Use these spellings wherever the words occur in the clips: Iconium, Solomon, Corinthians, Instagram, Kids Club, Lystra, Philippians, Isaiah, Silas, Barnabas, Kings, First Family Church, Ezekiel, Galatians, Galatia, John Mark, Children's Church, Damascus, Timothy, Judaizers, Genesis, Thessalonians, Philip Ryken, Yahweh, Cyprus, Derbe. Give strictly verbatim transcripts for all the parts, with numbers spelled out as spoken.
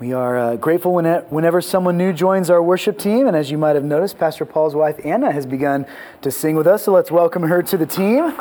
We are uh, grateful whenever someone new joins our worship team. And as you might have noticed, Pastor Paul's wife, Anna, has begun to sing with us. So let's welcome her to the team.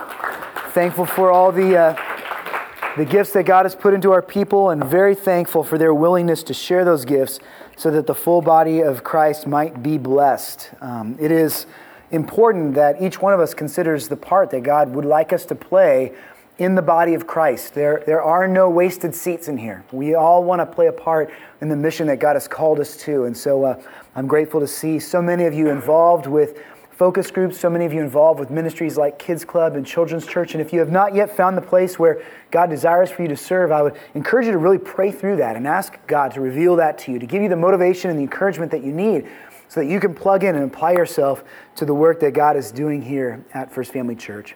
Thankful for all the uh, the gifts that God has put into our people, and very thankful for their willingness to share those gifts so that the full body of Christ might be blessed. Um, it is important that each one of us considers the part that God would like us to play in the body of Christ. There, there are no wasted seats in here. We all want to play a part in the mission that God has called us to. And so uh, I'm grateful to see so many of you involved with focus groups, so many of you involved with ministries like Kids Club and Children's Church. And if you have not yet found the place where God desires for you to serve, I would encourage you to really pray through that and ask God to reveal that to you, to give you the motivation and the encouragement that you need so that you can plug in and apply yourself to the work that God is doing here at First Family Church.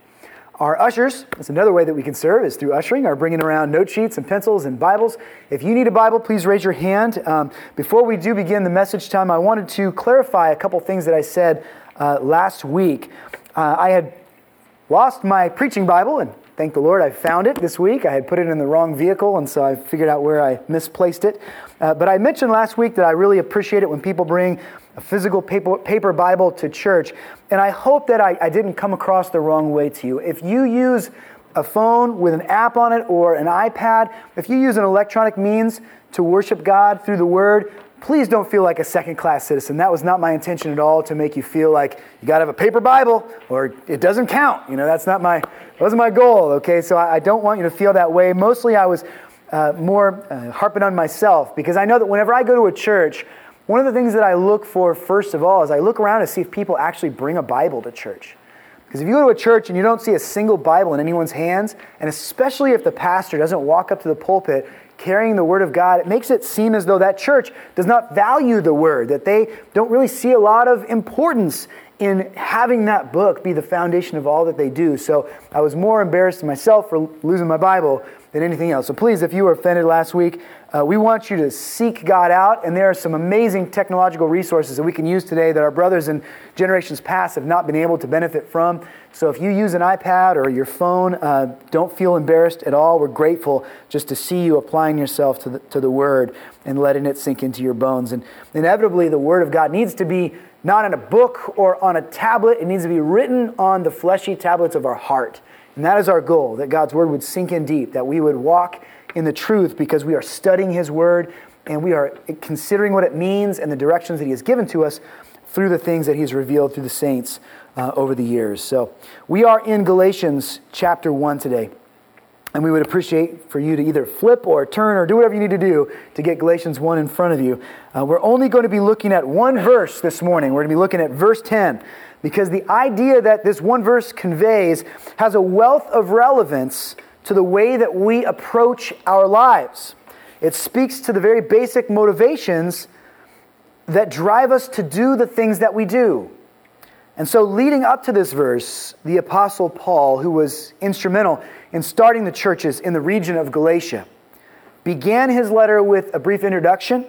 Our ushers, that's another way that we can serve, is through ushering, or bringing around note sheets and pencils and Bibles. If you need a Bible, please raise your hand. Um, before we do begin the message time, I wanted to clarify a couple things that I said uh, last week. Uh, I had lost my preaching Bible, and thank the Lord I found it this week. I had put it in the wrong vehicle, and so I figured out where I misplaced it. Uh, but I mentioned last week that I really appreciate it when people bring a physical paper, paper Bible to church. And I hope that I, I didn't come across the wrong way to you. If you use a phone with an app on it or an iPad, if you use an electronic means to worship God through the Word, please don't feel like a second-class citizen. That was not my intention at all, to make you feel like you got to have a paper Bible or it doesn't count. You know, that's not my, that wasn't my goal, okay? So I, I don't want you to feel that way. Mostly I was uh, more uh, harping on myself, because I know that whenever I go to a church, one of the things that I look for, first of all, is I look around to see if people actually bring a Bible to church. Because if you go to a church and you don't see a single Bible in anyone's hands, and especially if the pastor doesn't walk up to the pulpit carrying the Word of God, it makes it seem as though that church does not value the Word, that they don't really see a lot of importance in having that book be the foundation of all that they do. So I was more embarrassed myself for losing my Bible than anything else. So please, if you were offended last week, uh, we want you to seek God out, and there are some amazing technological resources that we can use today that our brothers in generations past have not been able to benefit from. So if you use an iPad or your phone, uh, don't feel embarrassed at all. We're grateful just to see you applying yourself to the, to the Word and letting it sink into your bones. And inevitably, the Word of God needs to be not in a book or on a tablet. It needs to be written on the fleshy tablets of our heart. And that is our goal, that God's Word would sink in deep, that we would walk in the truth because we are studying His Word and we are considering what it means and the directions that He has given to us through the things that He has revealed through the saints uh, over the years. So we are in Galatians chapter one today. And we would appreciate for you to either flip or turn or do whatever you need to do to get Galatians one in front of you. Uh, we're only going to be looking at one verse this morning. We're going to be looking at verse ten, because the idea that this one verse conveys has a wealth of relevance to the way that we approach our lives. It speaks to the very basic motivations that drive us to do the things that we do. And so leading up to this verse, the Apostle Paul, who was instrumental in starting the churches in the region of Galatia, began his letter with a brief introduction.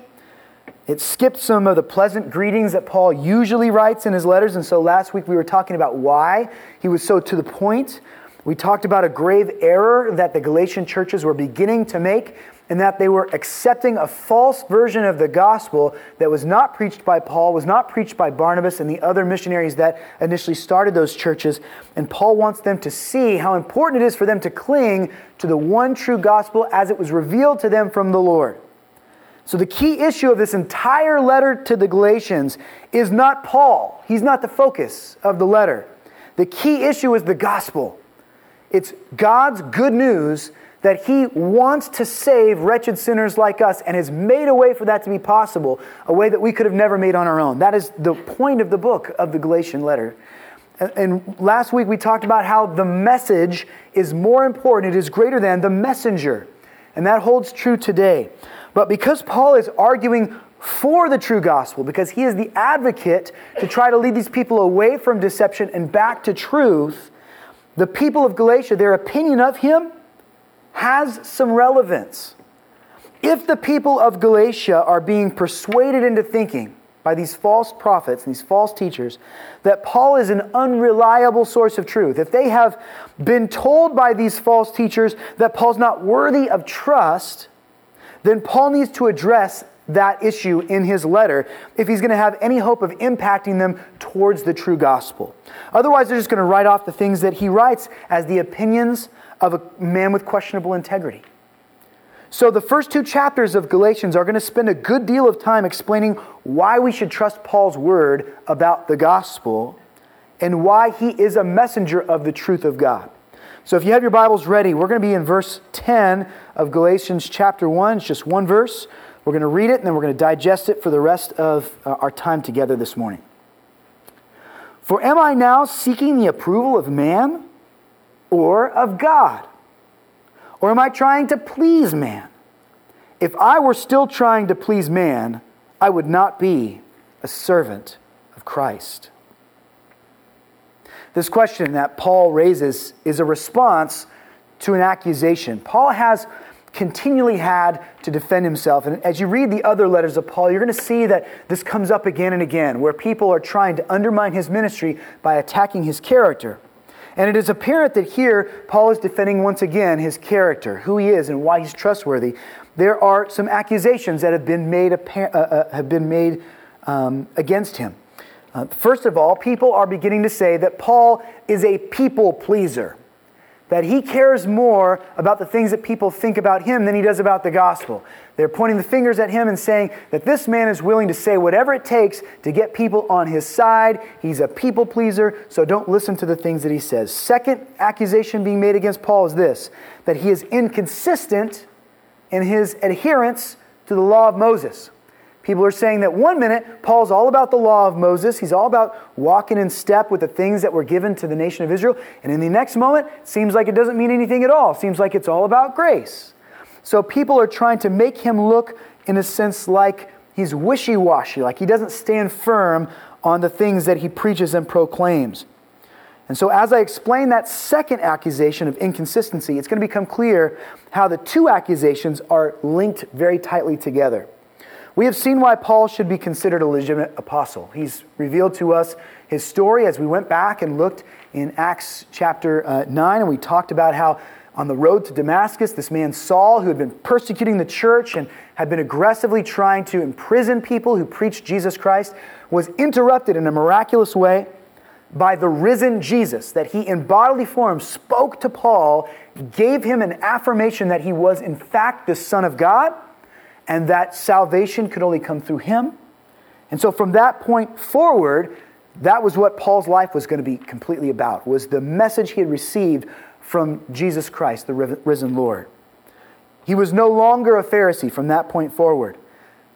It skipped some of the pleasant greetings that Paul usually writes in his letters. And so last week we were talking about why he was so to the point. We talked about a grave error that the Galatian churches were beginning to make, and that they were accepting a false version of the gospel that was not preached by Paul, was not preached by Barnabas and the other missionaries that initially started those churches. And Paul wants them to see how important it is for them to cling to the one true gospel as it was revealed to them from the Lord. So the key issue of this entire letter to the Galatians is not Paul. He's not the focus of the letter. The key issue is the gospel. It's God's good news that He wants to save wretched sinners like us and has made a way for that to be possible, a way that we could have never made on our own. That is the point of the book of the Galatian letter. And last week we talked about how the message is more important. It is greater than the messenger. And that holds true today. But because Paul is arguing for the true gospel, because he is the advocate to try to lead these people away from deception and back to truth, the people of Galatia, their opinion of him has some relevance. If the people of Galatia are being persuaded into thinking by these false prophets and these false teachers that Paul is an unreliable source of truth, if they have been told by these false teachers that Paul's not worthy of trust, then Paul needs to address that issue in his letter if he's going to have any hope of impacting them towards the true gospel. Otherwise, they're just going to write off the things that he writes as the opinions of a man with questionable integrity. So the first two chapters of Galatians are going to spend a good deal of time explaining why we should trust Paul's word about the gospel and why he is a messenger of the truth of God. So if you have your Bibles ready, we're going to be in verse ten of Galatians chapter one. It's just one verse. We're going to read it, and then we're going to digest it for the rest of our time together this morning. For am I now seeking the approval of man or of God? Or am I trying to please man? If I were still trying to please man, I would not be a servant of Christ. This question that Paul raises is a response to an accusation. Paul has continually had to defend himself. And as you read the other letters of Paul, you're going to see that this comes up again and again, where people are trying to undermine his ministry by attacking his character. And it is apparent that here, Paul is defending once again his character, who he is and why he's trustworthy. There are some accusations that have been made, uh, have been made um, against him. Uh, first of all, people are beginning to say that Paul is a people pleaser, that he cares more about the things that people think about him than he does about the gospel. They're pointing the fingers at him and saying that this man is willing to say whatever it takes to get people on his side. He's a people pleaser, so don't listen to the things that he says. Second accusation being made against Paul is this, that he is inconsistent in his adherence to the law of Moses. People are saying that one minute, Paul's all about the law of Moses. He's all about walking in step with the things that were given to the nation of Israel. And in the next moment, it seems like it doesn't mean anything at all. It seems like it's all about grace. So people are trying to make him look, in a sense, like he's wishy-washy, like he doesn't stand firm on the things that he preaches and proclaims. And so as I explain that second accusation of inconsistency, it's going to become clear how the two accusations are linked very tightly together. We have seen why Paul should be considered a legitimate apostle. He's revealed to us his story as we went back and looked in Acts chapter uh, nine, and we talked about how on the road to Damascus, this man Saul, who had been persecuting the church and had been aggressively trying to imprison people who preached Jesus Christ, was interrupted in a miraculous way by the risen Jesus, that he in bodily form spoke to Paul, gave him an affirmation that he was in fact the Son of God, and that salvation could only come through him. And so from that point forward, that was what Paul's life was going to be completely about, was the message he had received from Jesus Christ, the risen Lord. He was no longer a Pharisee from that point forward.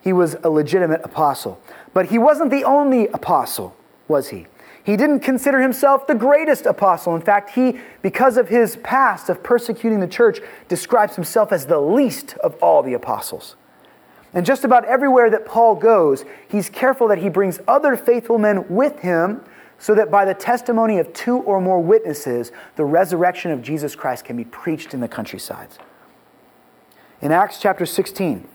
He was a legitimate apostle. But he wasn't the only apostle, was he? He didn't consider himself the greatest apostle. In fact, he, because of his past of persecuting the church, describes himself as the least of all the apostles. And just about everywhere that Paul goes, he's careful that he brings other faithful men with him so that by the testimony of two or more witnesses, the resurrection of Jesus Christ can be preached in the countrysides. In Acts chapter sixteen,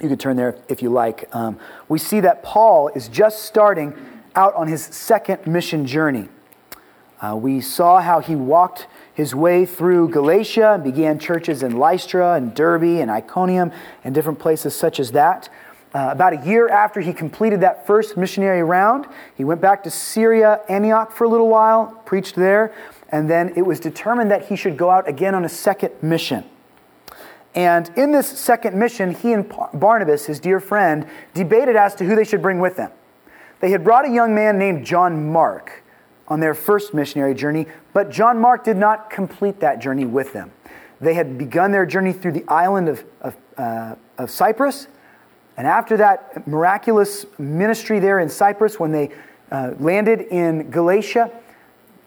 you can turn there if you like, um, we see that Paul is just starting out on his second mission journey. Uh, we saw how he walked his way through Galatia and began churches in Lystra and Derbe and Iconium and different places such as that. Uh, about a year after he completed that first missionary round, he went back to Syria, Antioch for a little while, preached there, and then it was determined that he should go out again on a second mission. And in this second mission, he and Barnabas, his dear friend, debated as to who they should bring with them. They had brought a young man named John Mark on their first missionary journey, but John Mark did not complete that journey with them. They had begun their journey through the island of, of, uh, of Cyprus, and after that miraculous ministry there in Cyprus, when they uh, landed in Galatia,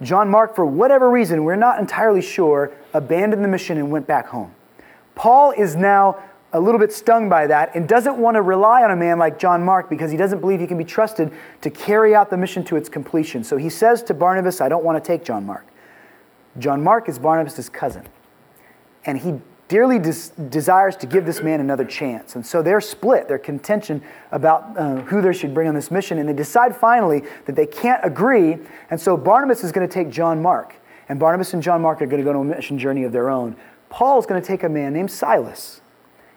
John Mark, for whatever reason, we're not entirely sure, abandoned the mission and went back home. Paul is now a little bit stung by that and doesn't want to rely on a man like John Mark because he doesn't believe he can be trusted to carry out the mission to its completion. So he says to Barnabas, I don't want to take John Mark. John Mark is Barnabas' cousin, and he dearly des- desires to give this man another chance. And so they're split, their contention about uh, who they should bring on this mission, and they decide finally that they can't agree, and so Barnabas is going to take John Mark, and Barnabas and John Mark are going to go on a mission journey of their own. Paul is going to take a man named Silas.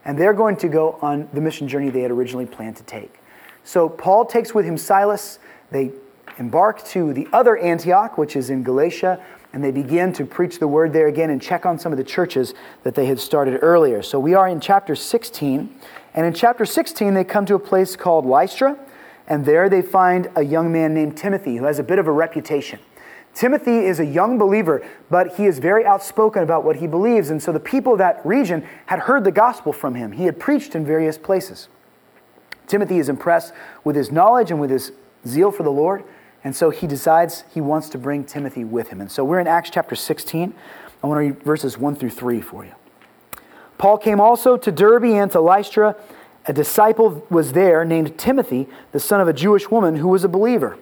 And they're going to go on the mission journey they had originally planned to take. So Paul takes with him Silas. They embark to the other Antioch, which is in Galatia, and they begin to preach the word there again and check on some of the churches that they had started earlier. So we are in chapter sixteen. And in chapter sixteen, they come to a place called Lystra. And there they find a young man named Timothy, who has a bit of a reputation. Timothy is a young believer, but he is very outspoken about what he believes. And so the people of that region had heard the gospel from him. He had preached in various places. Timothy is impressed with his knowledge and with his zeal for the Lord. And so he decides he wants to bring Timothy with him. And so we're in Acts chapter sixteen. I want to read verses one through three for you. Paul came also to Derbe and to Lystra. A disciple was there named Timothy, the son of a Jewish woman who was a believer.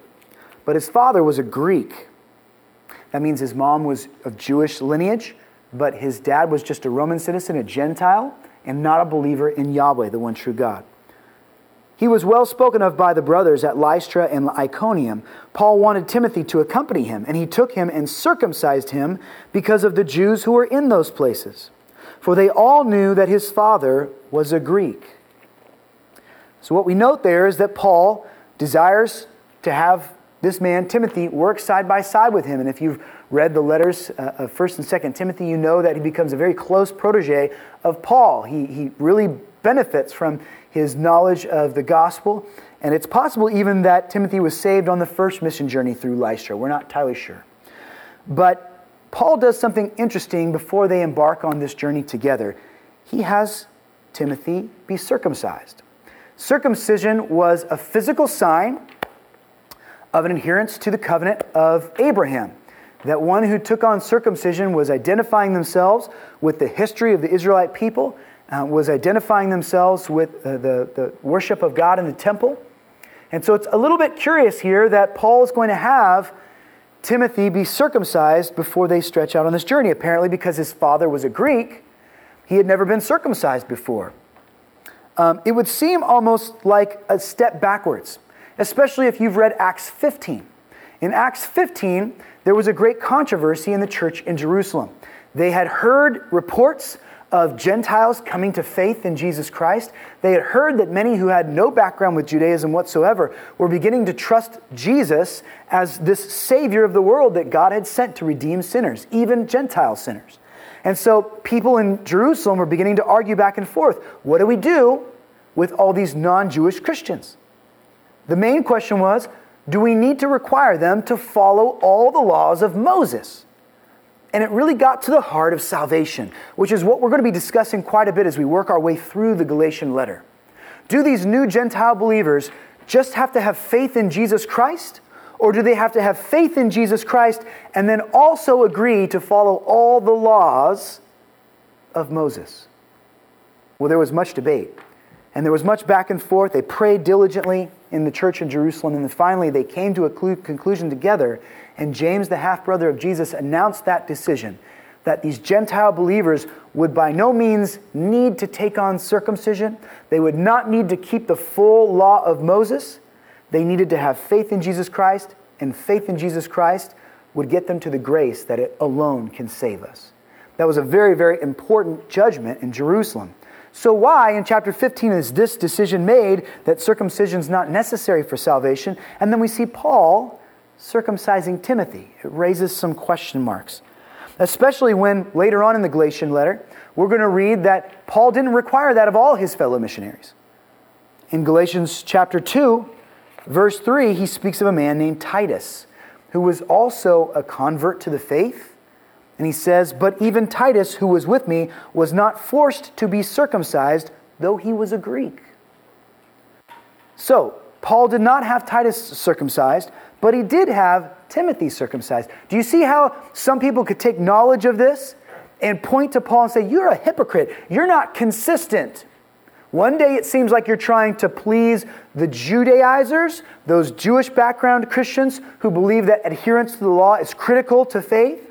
But his father was a Greek. That means his mom was of Jewish lineage, but his dad was just a Roman citizen, a Gentile, and not a believer in Yahweh, the one true God. He was well spoken of by the brothers at Lystra and Iconium. Paul wanted Timothy to accompany him, and he took him and circumcised him because of the Jews who were in those places. For they all knew that his father was a Greek. So what we note there is that Paul desires to have this man, Timothy, works side by side with him. And if you've read the letters of First and Second Timothy, you know that he becomes a very close protege of Paul. He, he really benefits from his knowledge of the gospel. And it's possible even that Timothy was saved on the first mission journey through Lystra. We're not entirely sure. But Paul does something interesting before they embark on this journey together. He has Timothy be circumcised. Circumcision was a physical sign of an adherence to the covenant of Abraham. That one who took on circumcision was identifying themselves with the history of the Israelite people, uh, was identifying themselves with uh, the, the worship of God in the temple. And so it's a little bit curious here that Paul is going to have Timothy be circumcised before they stretch out on this journey, apparently because his father was a Greek. He had never been circumcised before. Um, it would seem almost like a step backwards, especially if you've read Acts fifteen. In Acts fifteen, there was a great controversy in the church in Jerusalem. They had heard reports of Gentiles coming to faith in Jesus Christ. They had heard that many who had no background with Judaism whatsoever were beginning to trust Jesus as this Savior of the world that God had sent to redeem sinners, even Gentile sinners. And so people in Jerusalem were beginning to argue back and forth. What do we do with all these non-Jewish Christians? The main question was, do we need to require them to follow all the laws of Moses? And it really got to the heart of salvation, which is what we're going to be discussing quite a bit as we work our way through the Galatian letter. Do these new Gentile believers just have to have faith in Jesus Christ? Or do they have to have faith in Jesus Christ and then also agree to follow all the laws of Moses? Well, there was much debate. And there was much back and forth. They prayed diligently in the church in Jerusalem. And then finally, they came to a conclusion together. And James, the half-brother of Jesus, announced that decision, that these Gentile believers would by no means need to take on circumcision. They would not need to keep the full law of Moses. They needed to have faith in Jesus Christ. And faith in Jesus Christ would get them to the grace that it alone can save us. That was a very, very important judgment in Jerusalem. So why, in chapter fifteen, is this decision made that circumcision is not necessary for salvation? And then we see Paul circumcising Timothy. It raises some question marks. Especially when, later on in the Galatian letter, we're going to read that Paul didn't require that of all his fellow missionaries. In Galatians chapter two, verse three, he speaks of a man named Titus, who was also a convert to the faith. And he says, but even Titus, who was with me, was not forced to be circumcised, though he was a Greek. So, Paul did not have Titus circumcised, but he did have Timothy circumcised. Do you see how some people could take knowledge of this and point to Paul and say, you're a hypocrite, you're not consistent? One day it seems like you're trying to please the Judaizers, those Jewish background Christians who believe that adherence to the law is critical to faith.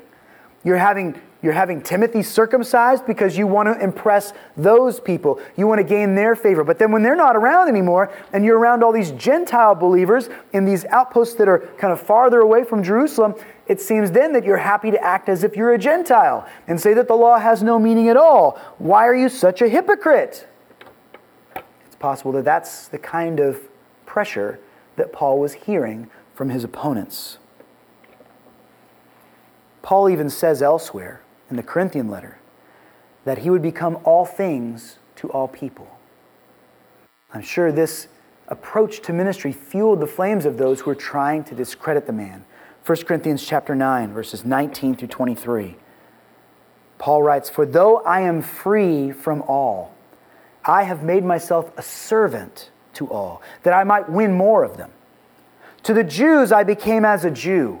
You're having, you're having Timothy circumcised because you want to impress those people. You want to gain their favor. But then when they're not around anymore, and you're around all these Gentile believers in these outposts that are kind of farther away from Jerusalem, it seems then that you're happy to act as if you're a Gentile and say that the law has no meaning at all. Why are you such a hypocrite? possible that that's the kind of pressure that Paul was hearing from his opponents. Paul even says elsewhere in the Corinthian letter that he would become all things to all people. I'm sure this approach to ministry fueled the flames of those who were trying to discredit the man. First Corinthians chapter nine, verses nineteen through twenty-three. Paul writes, "For though I am free from all, I have made myself a servant to all, that I might win more of them. To the Jews I became as a Jew,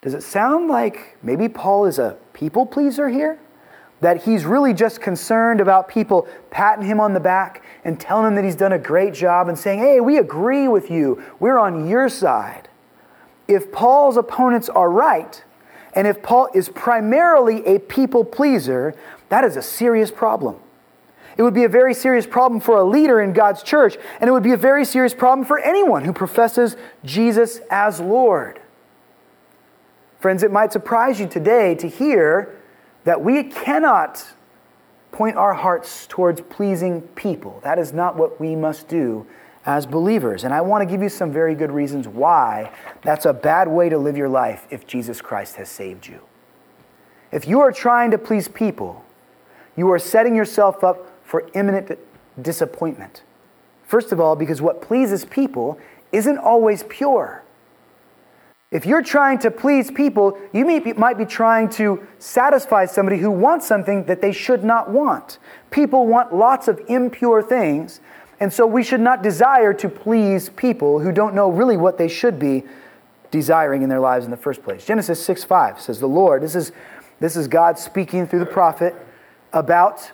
Does it sound like maybe Paul is a people pleaser here? That he's really just concerned about people patting him on the back and telling him that he's done a great job and saying, "Hey, we agree with you. We're on your side." If Paul's opponents are right, and if Paul is primarily a people pleaser, that is a serious problem. It would be a very serious problem for a leader in God's church, and it would be a very serious problem for anyone who professes Jesus as Lord. Friends, it might surprise you today to hear that we cannot point our hearts towards pleasing people. That is not what we must do as believers. And I want to give you some very good reasons why that's a bad way to live your life if Jesus Christ has saved you. If you are trying to please people, you are setting yourself up for imminent disappointment. First of all, because what pleases people isn't always pure. If you're trying to please people, you may be, might be trying to satisfy somebody who wants something that they should not want. People want lots of impure things, and so we should not desire to please people who don't know really what they should be desiring in their lives in the first place. Genesis six five says, the Lord, this is, this is God speaking through the prophet about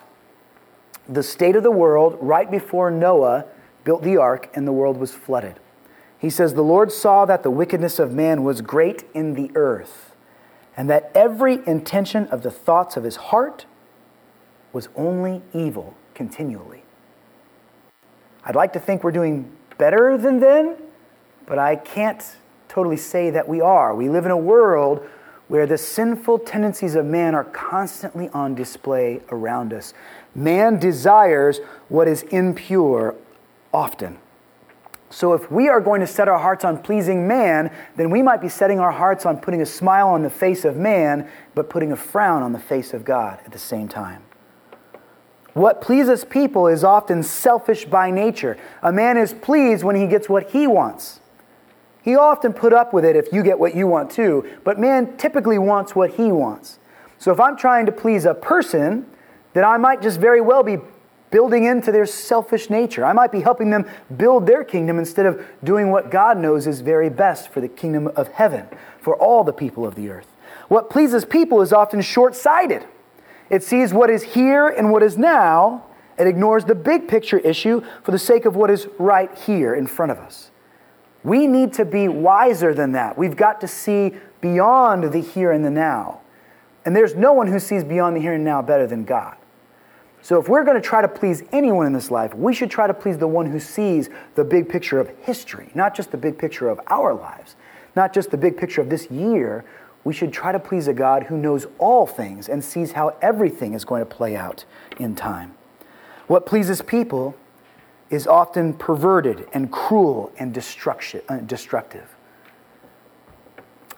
the state of the world right before Noah built the ark and the world was flooded. He says, "The Lord saw that the wickedness of man was great in the earth, and that every intention of the thoughts of his heart was only evil continually." I'd like to think we're doing better than then, but I can't totally say that we are. We live in a world where the sinful tendencies of man are constantly on display around us. Man desires what is impure often. So if we are going to set our hearts on pleasing man, then we might be setting our hearts on putting a smile on the face of man, but putting a frown on the face of God at the same time. What pleases people is often selfish by nature. A man is pleased when he gets what he wants. He often put up with it if you get what you want too, but man typically wants what he wants. So if I'm trying to please a person, then I might just very well be building into their selfish nature. I might be helping them build their kingdom instead of doing what God knows is very best for the kingdom of heaven, for all the people of the earth. What pleases people is often short-sighted. It sees what is here and what is now. It ignores the big picture issue for the sake of what is right here in front of us. We need to be wiser than that. We've got to see beyond the here and the now. And there's no one who sees beyond the here and now better than God. So if we're going to try to please anyone in this life, we should try to please the one who sees the big picture of history, not just the big picture of our lives, not just the big picture of this year. We should try to please a God who knows all things and sees how everything is going to play out in time. What pleases people is often perverted and cruel and destructive.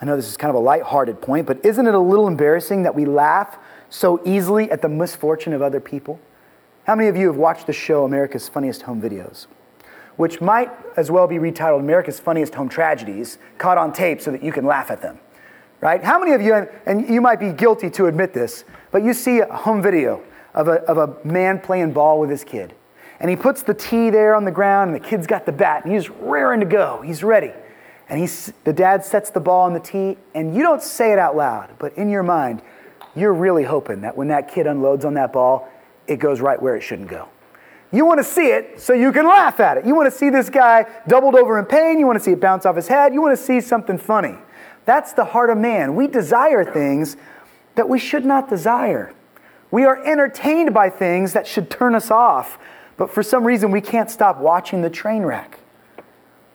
I know this is kind of a lighthearted point, but isn't it a little embarrassing that we laugh so easily at the misfortune of other people? How many of you have watched the show America's Funniest Home Videos, which might as well be retitled America's Funniest Home Tragedies, caught on tape so that you can laugh at them, right? How many of you, and you might be guilty to admit this, but you see a home video of a, of a man playing ball with his kid, and he puts the tee there on the ground, and the kid's got the bat, and he's raring to go, he's ready. And he's, the dad sets the ball on the tee, and you don't say it out loud, but in your mind, you're really hoping that when that kid unloads on that ball, it goes right where it shouldn't go. You want to see it so you can laugh at it. You want to see this guy doubled over in pain. You want to see it bounce off his head. You want to see something funny. That's the heart of man. We desire things that we should not desire. We are entertained by things that should turn us off, but for some reason we can't stop watching the train wreck.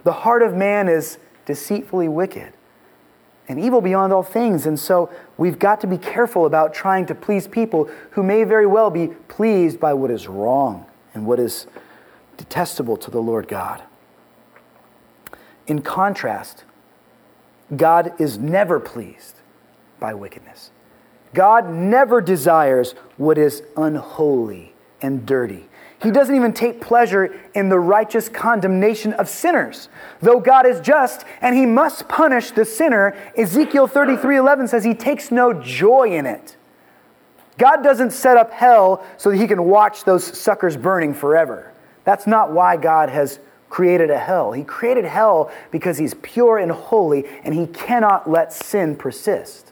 The heart of man is deceitfully wicked and evil beyond all things, and so we've got to be careful about trying to please people who may very well be pleased by what is wrong and what is detestable to the Lord God. In contrast, God is never pleased by wickedness. God never desires what is unholy and dirty. He doesn't even take pleasure in the righteous condemnation of sinners. Though God is just and he must punish the sinner, Ezekiel thirty-three eleven says he takes no joy in it. God doesn't set up hell so that he can watch those suckers burning forever. That's not why God has created a hell. He created hell because he's pure and holy and he cannot let sin persist.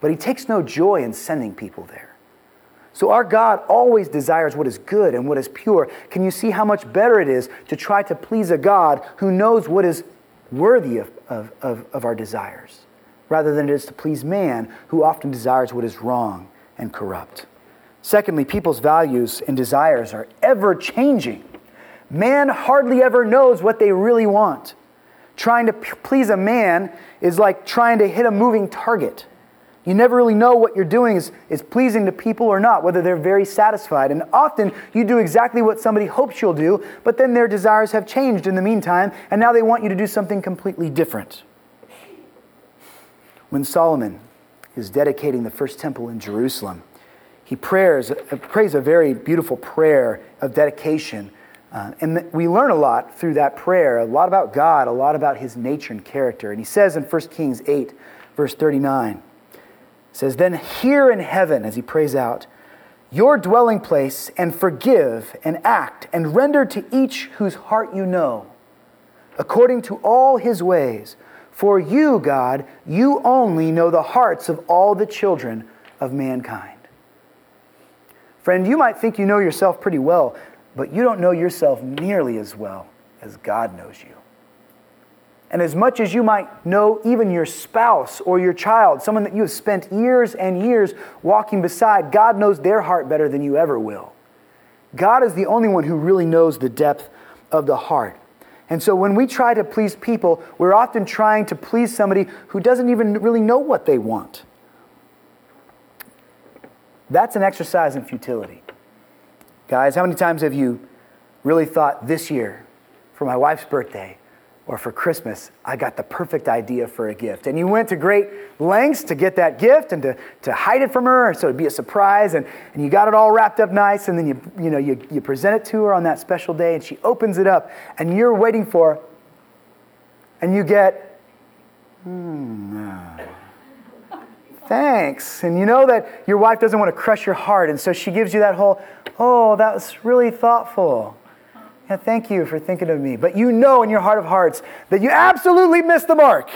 But he takes no joy in sending people there. So our God always desires what is good and what is pure. Can you see how much better it is to try to please a God who knows what is worthy of, of, of, of our desires, rather than it is to please man, who often desires what is wrong and corrupt? Secondly, people's values and desires are ever changing. Man hardly ever knows what they really want. Trying to please a man is like trying to hit a moving target. You never really know what you're doing is, is pleasing to people or not, whether they're very satisfied. And often you do exactly what somebody hopes you'll do, but then their desires have changed in the meantime, and now they want you to do something completely different. When Solomon is dedicating the first temple in Jerusalem, he prays, prays a very beautiful prayer of dedication. Uh, and we learn a lot through that prayer, a lot about God, a lot about his nature and character. And he says in First Kings eight, verse thirty-nine, says, "Then hear in heaven," as he prays out, "your dwelling place, and forgive and act and render to each whose heart you know, according to all his ways. For you, God, you only know the hearts of all the children of mankind." Friend, you might think you know yourself pretty well, but you don't know yourself nearly as well as God knows you. And as much as you might know even your spouse or your child, someone that you have spent years and years walking beside, God knows their heart better than you ever will. God is the only one who really knows the depth of the heart. And so when we try to please people, we're often trying to please somebody who doesn't even really know what they want. That's an exercise in futility. Guys, how many times have you really thought, this year, for my wife's birthday, or for Christmas, I got the perfect idea for a gift? And you went to great lengths to get that gift and to, to hide it from her, so it'd be a surprise, and, and you got it all wrapped up nice, and then you you know you, you present it to her on that special day, and she opens it up, and you're waiting for, and you get, hmm, thanks. And you know that your wife doesn't want to crush your heart, and so she gives you that whole, oh, that was really thoughtful. Yeah, thank you for thinking of me. But you know in your heart of hearts that you absolutely missed the mark,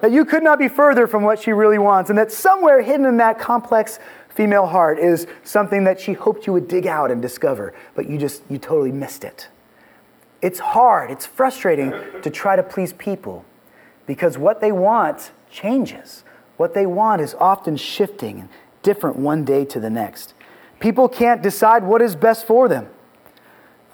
that you could not be further from what she really wants, and that somewhere hidden in that complex female heart is something that she hoped you would dig out and discover, but you just, you totally missed it. It's hard, it's frustrating to try to please people because what they want changes. What they want is often shifting and different one day to the next. People can't decide what is best for them.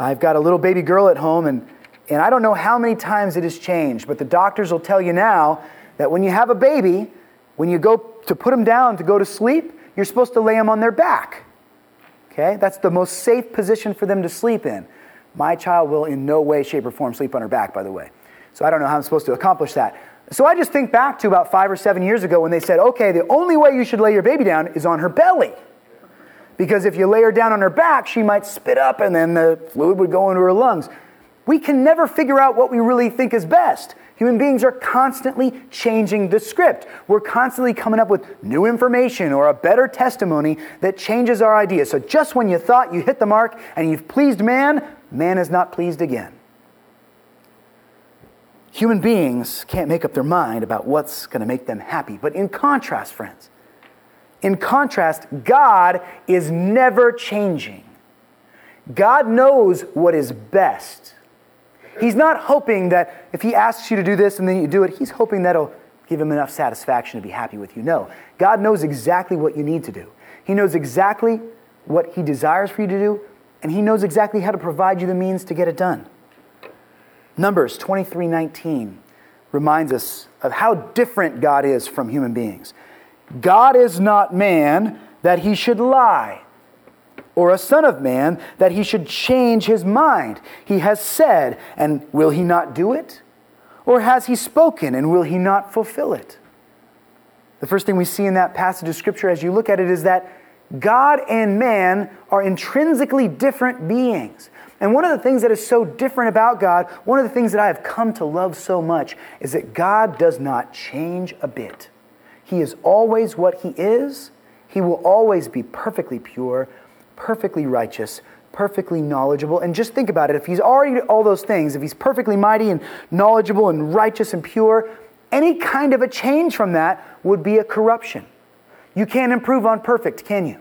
I've got a little baby girl at home, and, and I don't know how many times it has changed, but the doctors will tell you now that when you have a baby, when you go to put them down to go to sleep, you're supposed to lay them on their back. Okay? That's the most safe position for them to sleep in. My child will in no way, shape, or form sleep on her back, by the way. So I don't know how I'm supposed to accomplish that. So I just think back to about five or seven years ago when they said, okay, the only way you should lay your baby down is on her belly. Because if you lay her down on her back, she might spit up and then the fluid would go into her lungs. We can never figure out what we really think is best. Human beings are constantly changing the script. We're constantly coming up with new information or a better testimony that changes our ideas. So just when you thought you hit the mark and you've pleased man, man is not pleased again. Human beings can't make up their mind about what's going to make them happy. But in contrast, friends, In contrast, God is never changing. God knows what is best. He's not hoping that if he asks you to do this and then you do it, he's hoping that'll give him enough satisfaction to be happy with you. No, God knows exactly what you need to do. He knows exactly what he desires for you to do, and he knows exactly how to provide you the means to get it done. Numbers twenty-three nineteen reminds us of how different God is from human beings. God is not man that he should lie, or a son of man that he should change his mind. He has said, and will he not do it? Or has he spoken, and will he not fulfill it? The first thing we see in that passage of Scripture as you look at it is that God and man are intrinsically different beings. And one of the things that is so different about God, one of the things that I have come to love so much, is that God does not change a bit. He is always what he is. He will always be perfectly pure, perfectly righteous, perfectly knowledgeable. And just think about it. If he's already all those things, if he's perfectly mighty and knowledgeable and righteous and pure, any kind of a change from that would be a corruption. You can't improve on perfect, can you?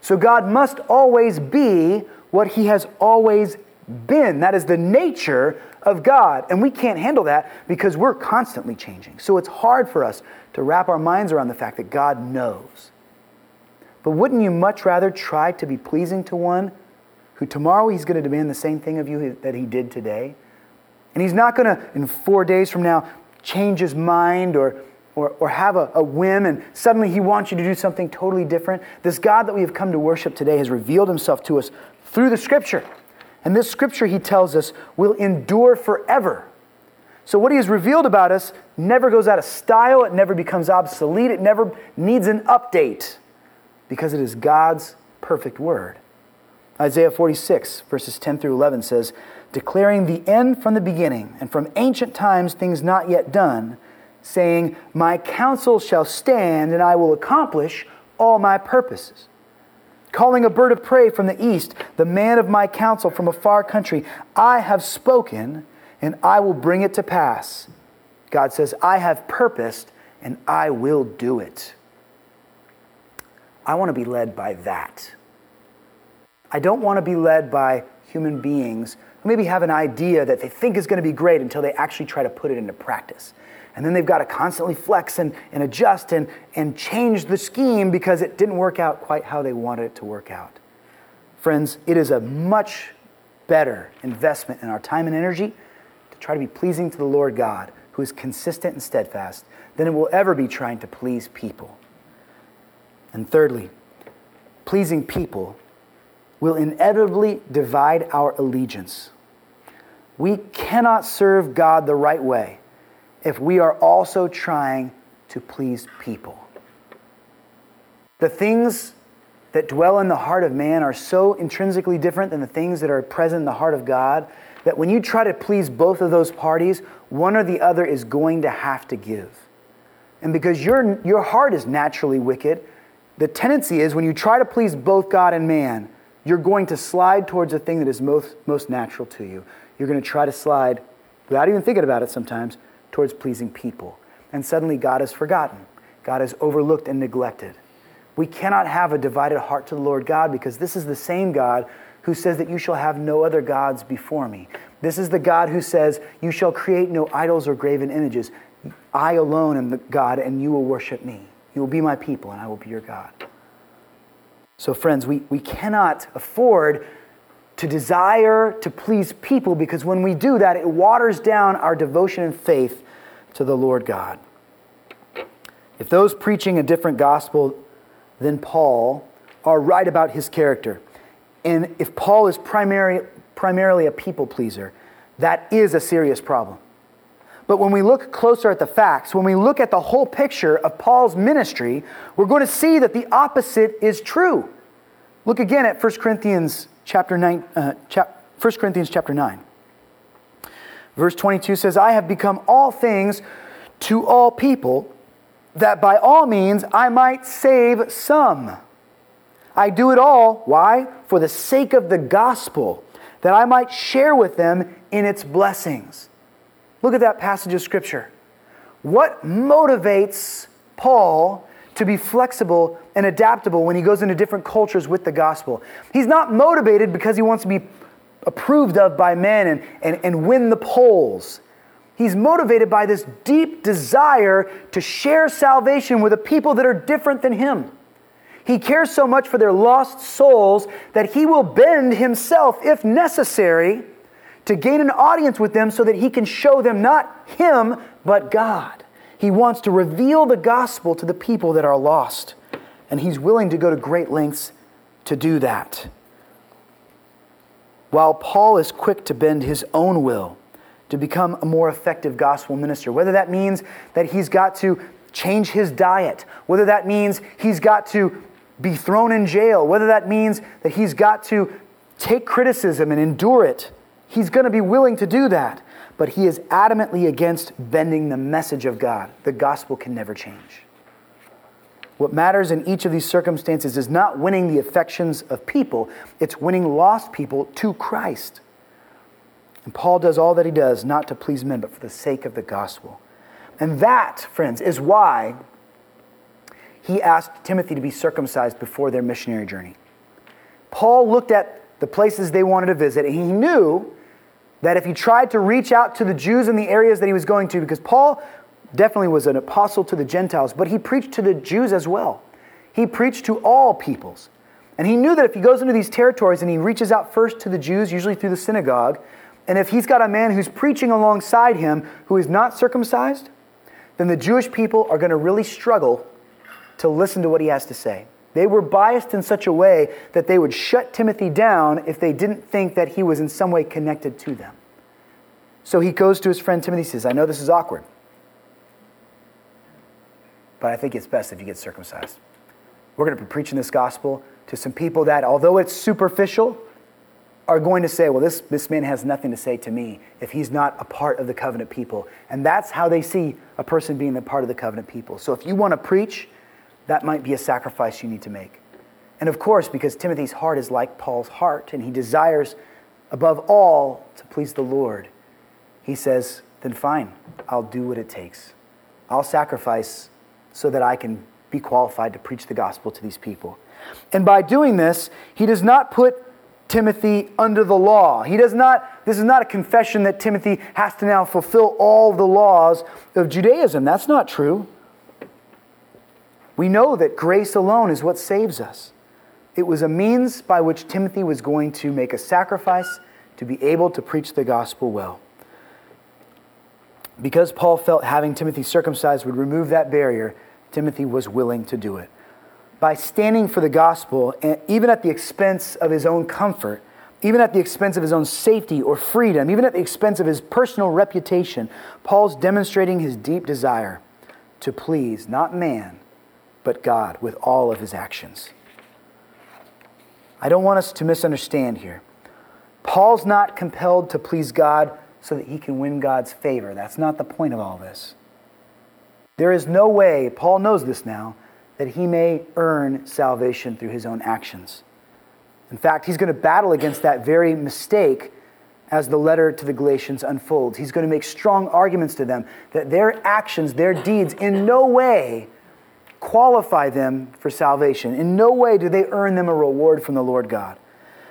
So God must always be what he has always been. That is the nature of God. And we can't handle that because we're constantly changing. So it's hard for us to wrap our minds around the fact that God knows. But wouldn't you much rather try to be pleasing to one who tomorrow he's going to demand the same thing of you that he did today? And he's not going to, in four days from now, change his mind or or, or have a, a whim and suddenly he wants you to do something totally different. This God that we have come to worship today has revealed himself to us through the Scripture. And this Scripture, he tells us, will endure forever. So what he has revealed about us never goes out of style. It never becomes obsolete. It never needs an update, because it is God's perfect word. Isaiah forty-six, verses ten through eleven says, declaring the end from the beginning, and from ancient times things not yet done, saying, my counsel shall stand, and I will accomplish all my purposes. Calling a bird of prey from the east, the man of my counsel from a far country, I have spoken, and I will bring it to pass. God says, I have purposed, and I will do it. I want to be led by that. I don't want to be led by human beings who maybe have an idea that they think is going to be great until they actually try to put it into practice. And then they've got to constantly flex and, and adjust and, and change the scheme because it didn't work out quite how they wanted it to work out. Friends, it is a much better investment in our time and energy to try to be pleasing to the Lord God, who is consistent and steadfast, than it will ever be trying to please people. And thirdly, pleasing people will inevitably divide our allegiance. We cannot serve God the right way if we are also trying to please people. The things that dwell in the heart of man are so intrinsically different than the things that are present in the heart of God that when you try to please both of those parties, one or the other is going to have to give. And because your, your heart is naturally wicked, the tendency is when you try to please both God and man, you're going to slide towards the thing that is most, most natural to you. You're going to try to slide, without even thinking about it sometimes, towards pleasing people. And suddenly God is forgotten. God is overlooked and neglected. We cannot have a divided heart to the Lord God, because this is the same God who says that you shall have no other gods before me. This is the God who says you shall create no idols or graven images. I alone am the God, and you will worship me. You will be my people, and I will be your God. So friends, we, we cannot afford to desire to please people, because when we do that, it waters down our devotion and faith to the Lord God. If those preaching a different gospel than Paul are right about his character, and if Paul is primary, primarily a people pleaser, that is a serious problem. But when we look closer at the facts, when we look at the whole picture of Paul's ministry, we're going to see that the opposite is true. Look again at First Corinthians chapter nine, uh, chap- First Corinthians chapter nine. Verse twenty-two says, I have become all things to all people, that by all means I might save some. I do it all, why? For the sake of the gospel, that I might share with them in its blessings. Look at that passage of Scripture. What motivates Paul to be flexible and adaptable when he goes into different cultures with the gospel. He's not motivated because he wants to be approved of by men and, and, and win the polls. He's motivated by this deep desire to share salvation with a people that are different than him. He cares so much for their lost souls that he will bend himself, if necessary, to gain an audience with them so that he can show them not him, but God. He wants to reveal the gospel to the people that are lost, and he's willing to go to great lengths to do that. While Paul is quick to bend his own will to become a more effective gospel minister, whether that means that he's got to change his diet, whether that means he's got to be thrown in jail, whether that means that he's got to take criticism and endure it, he's going to be willing to do that. But he is adamantly against bending the message of God. The gospel can never change. What matters in each of these circumstances is not winning the affections of people, it's winning lost people to Christ. And Paul does all that he does, not to please men, but for the sake of the gospel. And that, friends, is why he asked Timothy to be circumcised before their missionary journey. Paul looked at the places they wanted to visit, and he knew that if he tried to reach out to the Jews in the areas that he was going to, because Paul definitely was an apostle to the Gentiles, but he preached to the Jews as well. He preached to all peoples. And he knew that if he goes into these territories and he reaches out first to the Jews, usually through the synagogue, and if he's got a man who's preaching alongside him who is not circumcised, then the Jewish people are going to really struggle to listen to what he has to say. They were biased in such a way that they would shut Timothy down if they didn't think that he was in some way connected to them. So he goes to his friend Timothy and says, I know this is awkward, but I think it's best if you get circumcised. We're going to be preaching this gospel to some people that, although it's superficial, are going to say, well, this, this man has nothing to say to me if he's not a part of the covenant people. And that's how they see a person being a part of the covenant people. So if you want to preach, that might be a sacrifice you need to make. And of course, because Timothy's heart is like Paul's heart, and he desires above all to please the Lord, he says, then fine, I'll do what it takes. I'll sacrifice so that I can be qualified to preach the gospel to these people. And by doing this, he does not put Timothy under the law. He does not, this is not a confession that Timothy has to now fulfill all the laws of Judaism. That's not true. We know that grace alone is what saves us. It was a means by which Timothy was going to make a sacrifice to be able to preach the gospel well. Because Paul felt having Timothy circumcised would remove that barrier, Timothy was willing to do it. By standing for the gospel, even at the expense of his own comfort, even at the expense of his own safety or freedom, even at the expense of his personal reputation, Paul's demonstrating his deep desire to please not man, but God with all of his actions. I don't want us to misunderstand here. Paul's not compelled to please God so that he can win God's favor. That's not the point of all this. There is no way, Paul knows this now, that he may earn salvation through his own actions. In fact, he's going to battle against that very mistake as the letter to the Galatians unfolds. He's going to make strong arguments to them that their actions, their deeds, in no way qualify them for salvation. In no way do they earn them a reward from the Lord God.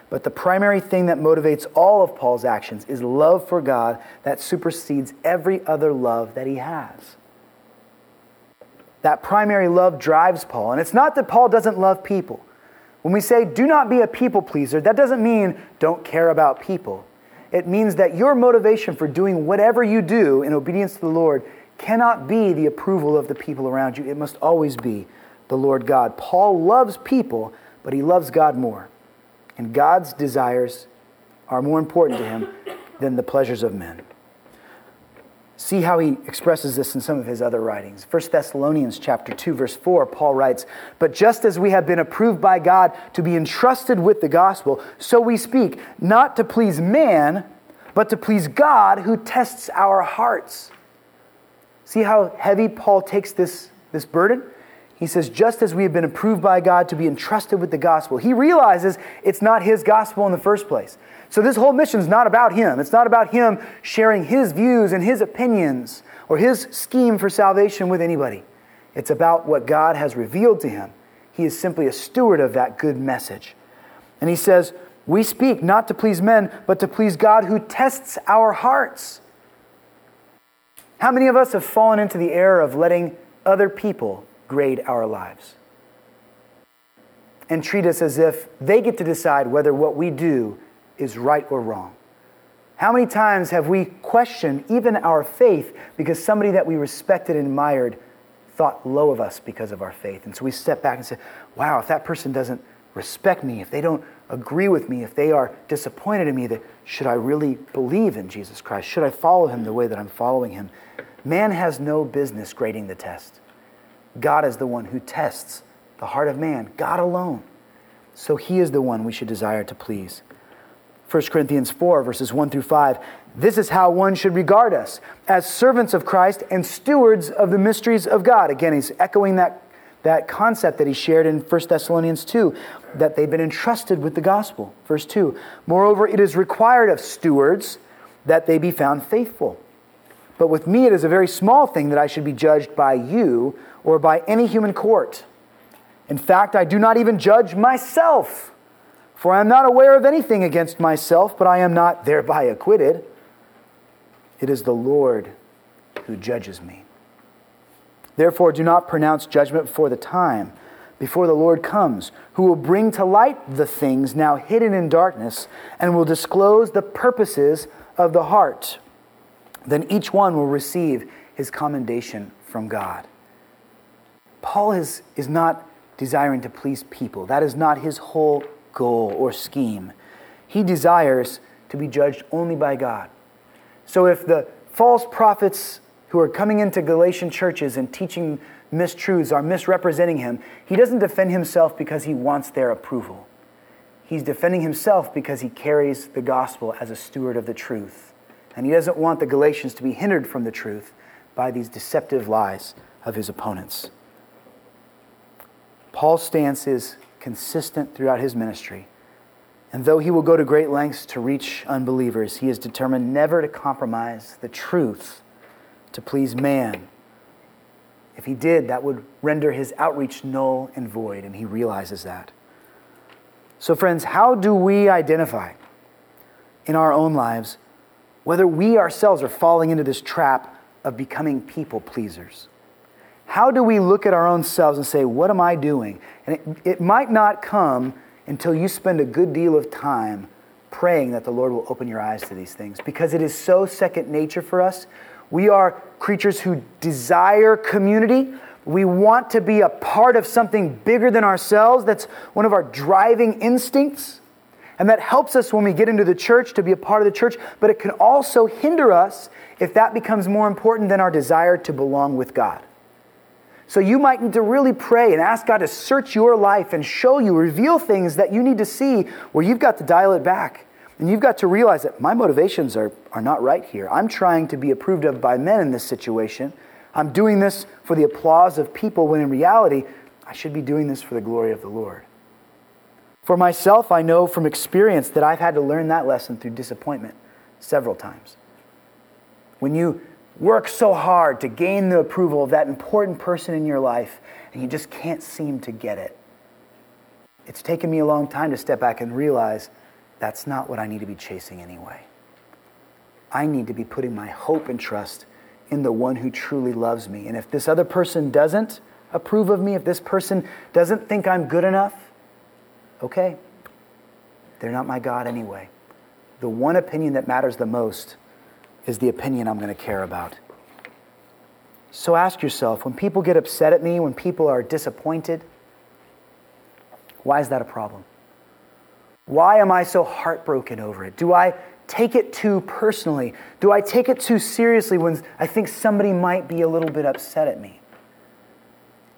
But the primary thing that motivates all of Paul's actions is love for God that supersedes every other love that he has. That primary love drives Paul. And it's not that Paul doesn't love people. When we say, do not be a people pleaser, that doesn't mean don't care about people. It means that your motivation for doing whatever you do in obedience to the Lord cannot be the approval of the people around you. It must always be the Lord God. Paul loves people, but he loves God more. And God's desires are more important to him than the pleasures of men. See how he expresses this in some of his other writings. First Thessalonians chapter two, verse four, Paul writes, but just as we have been approved by God to be entrusted with the gospel, so we speak, not to please man, but to please God who tests our hearts. See how heavy Paul takes this, this burden? He says, just as we have been approved by God to be entrusted with the gospel. He realizes it's not his gospel in the first place. So this whole mission is not about him. It's not about him sharing his views and his opinions or his scheme for salvation with anybody. It's about what God has revealed to him. He is simply a steward of that good message. And he says, we speak not to please men, but to please God who tests our hearts. How many of us have fallen into the error of letting other people grade our lives and treat us as if they get to decide whether what we do is right or wrong? How many times have we questioned even our faith because somebody that we respected and admired thought low of us because of our faith? And so we step back and say, wow, if that person doesn't respect me, if they don't agree with me, if they are disappointed in me, that should I really believe in Jesus Christ? Should I follow him the way that I'm following him? Man has no business grading the test. God is the one who tests the heart of man, God alone. So he is the one we should desire to please. First Corinthians four, verses one through five. This is how one should regard us, as servants of Christ and stewards of the mysteries of God. Again, he's echoing that, that concept that he shared in First Thessalonians two, that they've been entrusted with the gospel. Verse two, moreover, it is required of stewards that they be found faithful. But with me it is a very small thing that I should be judged by you or by any human court. In fact, I do not even judge myself. For I am not aware of anything against myself, but I am not thereby acquitted. It is the Lord who judges me. Therefore, do not pronounce judgment before the time, before the Lord comes, who will bring to light the things now hidden in darkness, and will disclose the purposes of the heart. Then each one will receive his commendation from God. Paul is, is not desiring to please people. That is not his whole goal or scheme. He desires to be judged only by God. So if the false prophets who are coming into Galatian churches and teaching mistruths are misrepresenting him, he doesn't defend himself because he wants their approval. He's defending himself because he carries the gospel as a steward of the truth. And he doesn't want the Galatians to be hindered from the truth by these deceptive lies of his opponents. Paul's stance is consistent throughout his ministry. And though he will go to great lengths to reach unbelievers, he is determined never to compromise the truth to please man. If he did, that would render his outreach null and void, and he realizes that. So friends, how do we identify in our own lives whether we ourselves are falling into this trap of becoming people pleasers? How do we look at our own selves and say, what am I doing? And it, it might not come until you spend a good deal of time praying that the Lord will open your eyes to these things, because it is so second nature for us. We are creatures who desire community. We want to be a part of something bigger than ourselves. That's one of our driving instincts. And that helps us when we get into the church to be a part of the church, but it can also hinder us if that becomes more important than our desire to belong with God. So you might need to really pray and ask God to search your life and show you, reveal things that you need to see where you've got to dial it back. And you've got to realize that my motivations are, are not right here. I'm trying to be approved of by men in this situation. I'm doing this for the applause of people when in reality, I should be doing this for the glory of the Lord. For myself, I know from experience that I've had to learn that lesson through disappointment several times. When you work so hard to gain the approval of that important person in your life, and you just can't seem to get it. It's taken me a long time to step back and realize that's not what I need to be chasing anyway. I need to be putting my hope and trust in the one who truly loves me. And if this other person doesn't approve of me, if this person doesn't think I'm good enough, okay, they're not my God anyway. The one opinion that matters the most is the opinion I'm going to care about. So ask yourself, when people get upset at me, when people are disappointed, why is that a problem? Why am I so heartbroken over it? Do I take it too personally? Do I take it too seriously when I think somebody might be a little bit upset at me?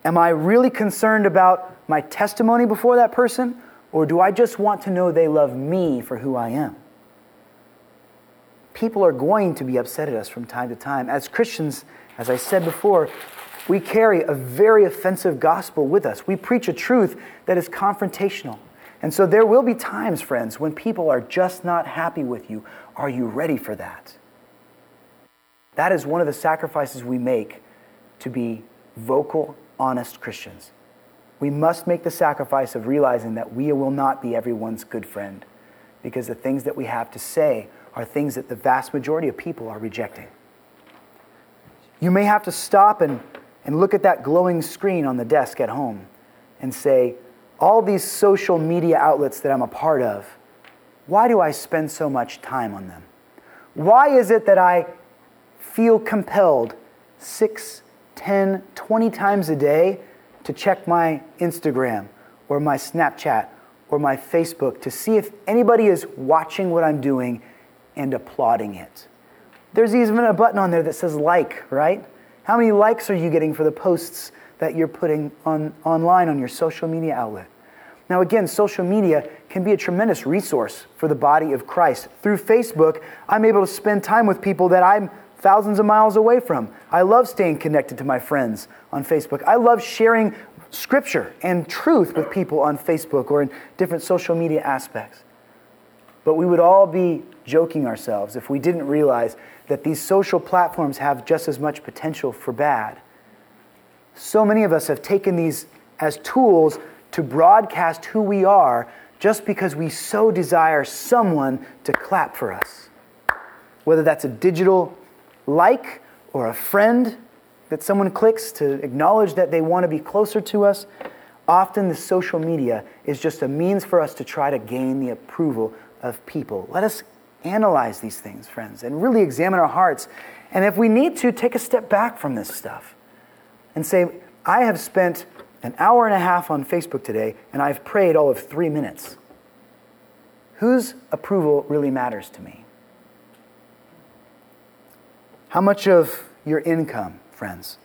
Am I really concerned about my testimony before that person, or do I just want to know they love me for who I am? People are going to be upset at us from time to time. As Christians, as I said before, we carry a very offensive gospel with us. We preach a truth that is confrontational. And so there will be times, friends, when people are just not happy with you. Are you ready for that? That is one of the sacrifices we make to be vocal, honest Christians. we must make the sacrifice of realizing that we will not be everyone's good friend, because the things that we have to say are things that the vast majority of people are rejecting. You may have to stop and, and look at that glowing screen on the desk at home and say, all these social media outlets that I'm a part of, why do I spend so much time on them? Why is it that I feel compelled six, ten, twenty times a day to check my Instagram or my Snapchat or my Facebook to see if anybody is watching what I'm doing and applauding it? There's even a button on there that says like, right? How many likes are you getting for the posts that you're putting on online on your social media outlet? Now again, social media can be a tremendous resource for the body of Christ. Through Facebook, I'm able to spend time with people that I'm thousands of miles away from. I love staying connected to my friends on Facebook. I love sharing scripture and truth with people on Facebook or in different social media aspects. But we would all be joking ourselves if we didn't realize that these social platforms have just as much potential for bad. So many of us have taken these as tools to broadcast who we are just because we so desire someone to clap for us. Whether that's a digital like or a friend that someone clicks to acknowledge that they want to be closer to us, often the social media is just a means for us to try to gain the approval of people. Let us analyze these things, friends, and really examine our hearts. And if we need to, take a step back from this stuff and say, I have spent an hour and a half on Facebook today, and I've prayed all of three minutes. Whose approval really matters to me? How much of your income, friends,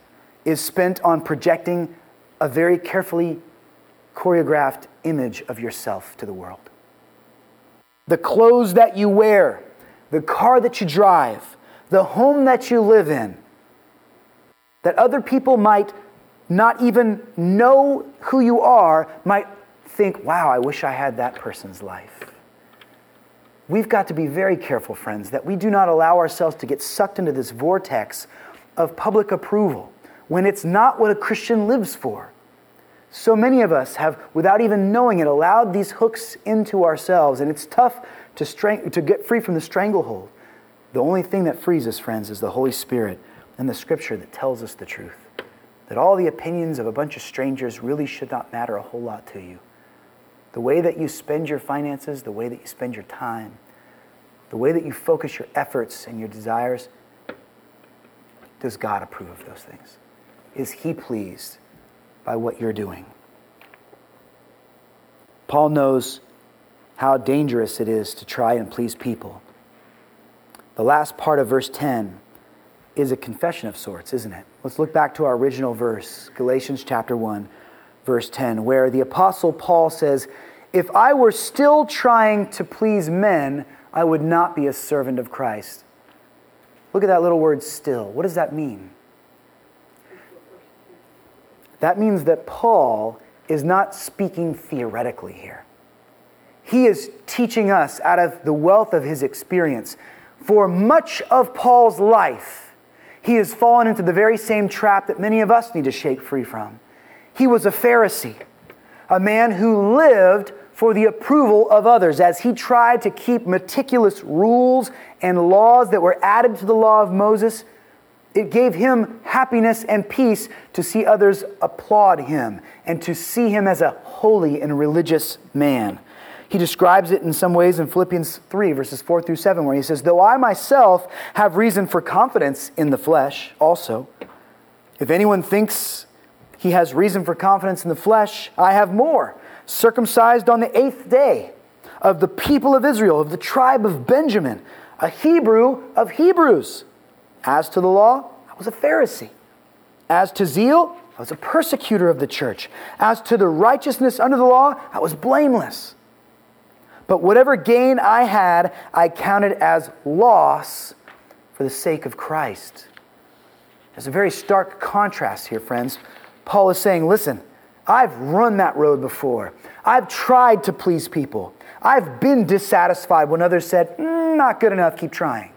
is spent on projecting a very carefully choreographed image of yourself to the world? The clothes that you wear, the car that you drive, the home that you live in, that other people might not even know who you are, might think, wow, I wish I had that person's life. We've got to be very careful, friends, that we do not allow ourselves to get sucked into this vortex of public approval when it's not what a Christian lives for. So many of us have, without even knowing it, allowed these hooks into ourselves, and it's tough to, strang- to get free from the stranglehold. The only thing that frees us, friends, is the Holy Spirit and the Scripture that tells us the truth. That all the opinions of a bunch of strangers really should not matter a whole lot to you. The way that you spend your finances, the way that you spend your time, the way that you focus your efforts and your desires, does God approve of those things? Is He pleased by what you're doing? Paul knows how dangerous it is to try and please people. The last part of verse ten is a confession of sorts, isn't it? Let's look back to our original verse, Galatians chapter one, verse ten, where the Apostle Paul says, if I were still trying to please men, I would not be a servant of Christ. Look at that little word, still. What does that mean? That means that Paul is not speaking theoretically here. He is teaching us out of the wealth of his experience. For much of Paul's life, he has fallen into the very same trap that many of us need to shake free from. He was a Pharisee, a man who lived for the approval of others as he tried to keep meticulous rules and laws that were added to the law of Moses. It gave him happiness and peace to see others applaud him and to see him as a holy and religious man. He describes it in some ways in Philippians three, verses four through seven, where he says, though I myself have reason for confidence in the flesh also, if anyone thinks he has reason for confidence in the flesh, I have more. Circumcised on the eighth day, of the people of Israel, of the tribe of Benjamin, a Hebrew of Hebrews. As to the law, I was a Pharisee. As to zeal, I was a persecutor of the church. As to the righteousness under the law, I was blameless. But whatever gain I had, I counted as loss for the sake of Christ. There's a very stark contrast here, friends. Paul is saying, listen, I've run that road before. I've tried to please people. I've been dissatisfied when others said, mm, not good enough, keep trying.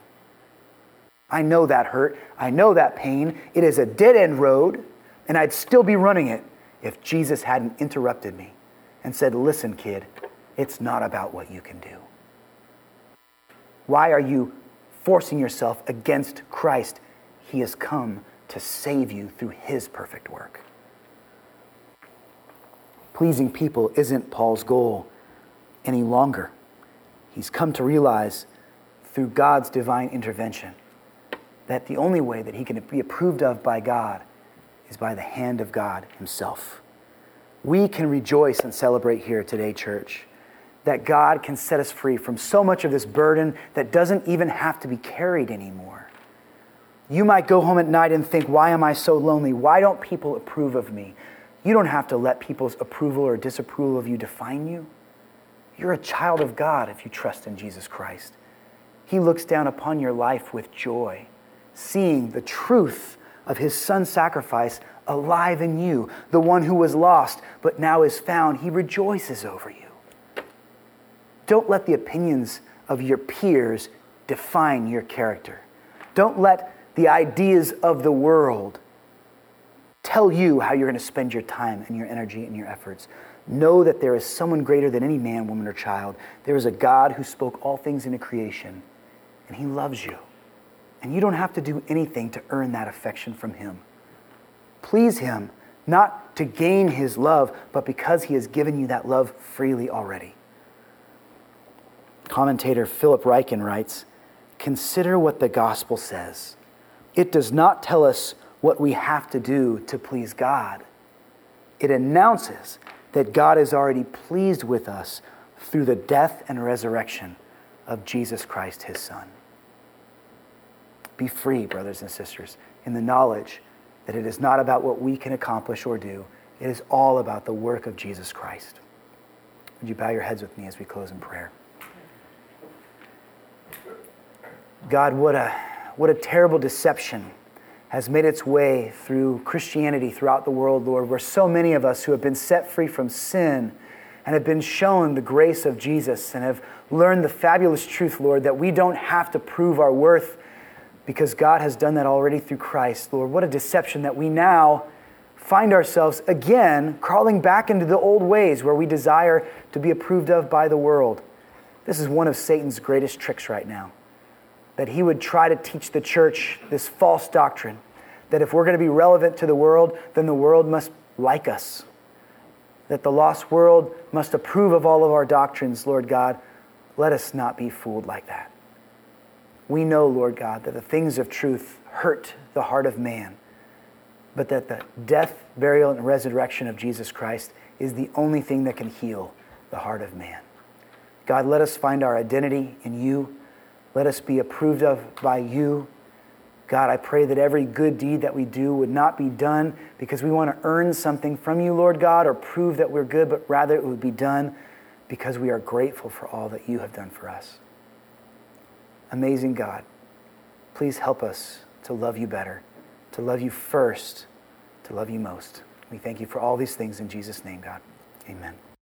I know that hurt. I know that pain. It is a dead-end road, and I'd still be running it if Jesus hadn't interrupted me and said, listen, kid, it's not about what you can do. Why are you forcing yourself against Christ? He has come to save you through his perfect work. Pleasing people isn't Paul's goal any longer. He's come to realize through God's divine intervention that the only way that he can be approved of by God is by the hand of God himself. We can rejoice and celebrate here today, church, that God can set us free from so much of this burden that doesn't even have to be carried anymore. You might go home at night and think, why am I so lonely? Why don't people approve of me? You don't have to let people's approval or disapproval of you define you. You're a child of God if you trust in Jesus Christ. He looks down upon your life with joy, seeing the truth of his son's sacrifice alive in you, the one who was lost but now is found. He rejoices over you. Don't let the opinions of your peers define your character. Don't let the ideas of the world tell you how you're going to spend your time and your energy and your efforts. Know that there is someone greater than any man, woman, or child. There is a God who spoke all things into creation, and he loves you. And you don't have to do anything to earn that affection from him. Please him, not to gain his love, but because he has given you that love freely already. Commentator Philip Ryken writes, "Consider what the gospel says. It does not tell us what we have to do to please God. It announces that God is already pleased with us through the death and resurrection of Jesus Christ, his Son." Be free, brothers and sisters, in the knowledge that it is not about what we can accomplish or do. It is all about the work of Jesus Christ. Would you bow your heads with me as we close in prayer? God, what a, what a terrible deception has made its way through Christianity throughout the world, Lord, where so many of us who have been set free from sin and have been shown the grace of Jesus and have learned the fabulous truth, Lord, that we don't have to prove our worth because God has done that already through Christ, Lord. What a deception that we now find ourselves again crawling back into the old ways where we desire to be approved of by the world. This is one of Satan's greatest tricks right now, that he would try to teach the church this false doctrine, that if we're going to be relevant to the world, then the world must like us, that the lost world must approve of all of our doctrines, Lord God. Let us not be fooled like that. We know, Lord God, that the things of truth hurt the heart of man, but that the death, burial, and resurrection of Jesus Christ is the only thing that can heal the heart of man. God, let us find our identity in you. Let us be approved of by you. God, I pray that every good deed that we do would not be done because we want to earn something from you, Lord God, or prove that we're good, but rather it would be done because we are grateful for all that you have done for us. Amazing God, please help us to love you better, to love you first, to love you most. We thank you for all these things in Jesus' name, God. Amen.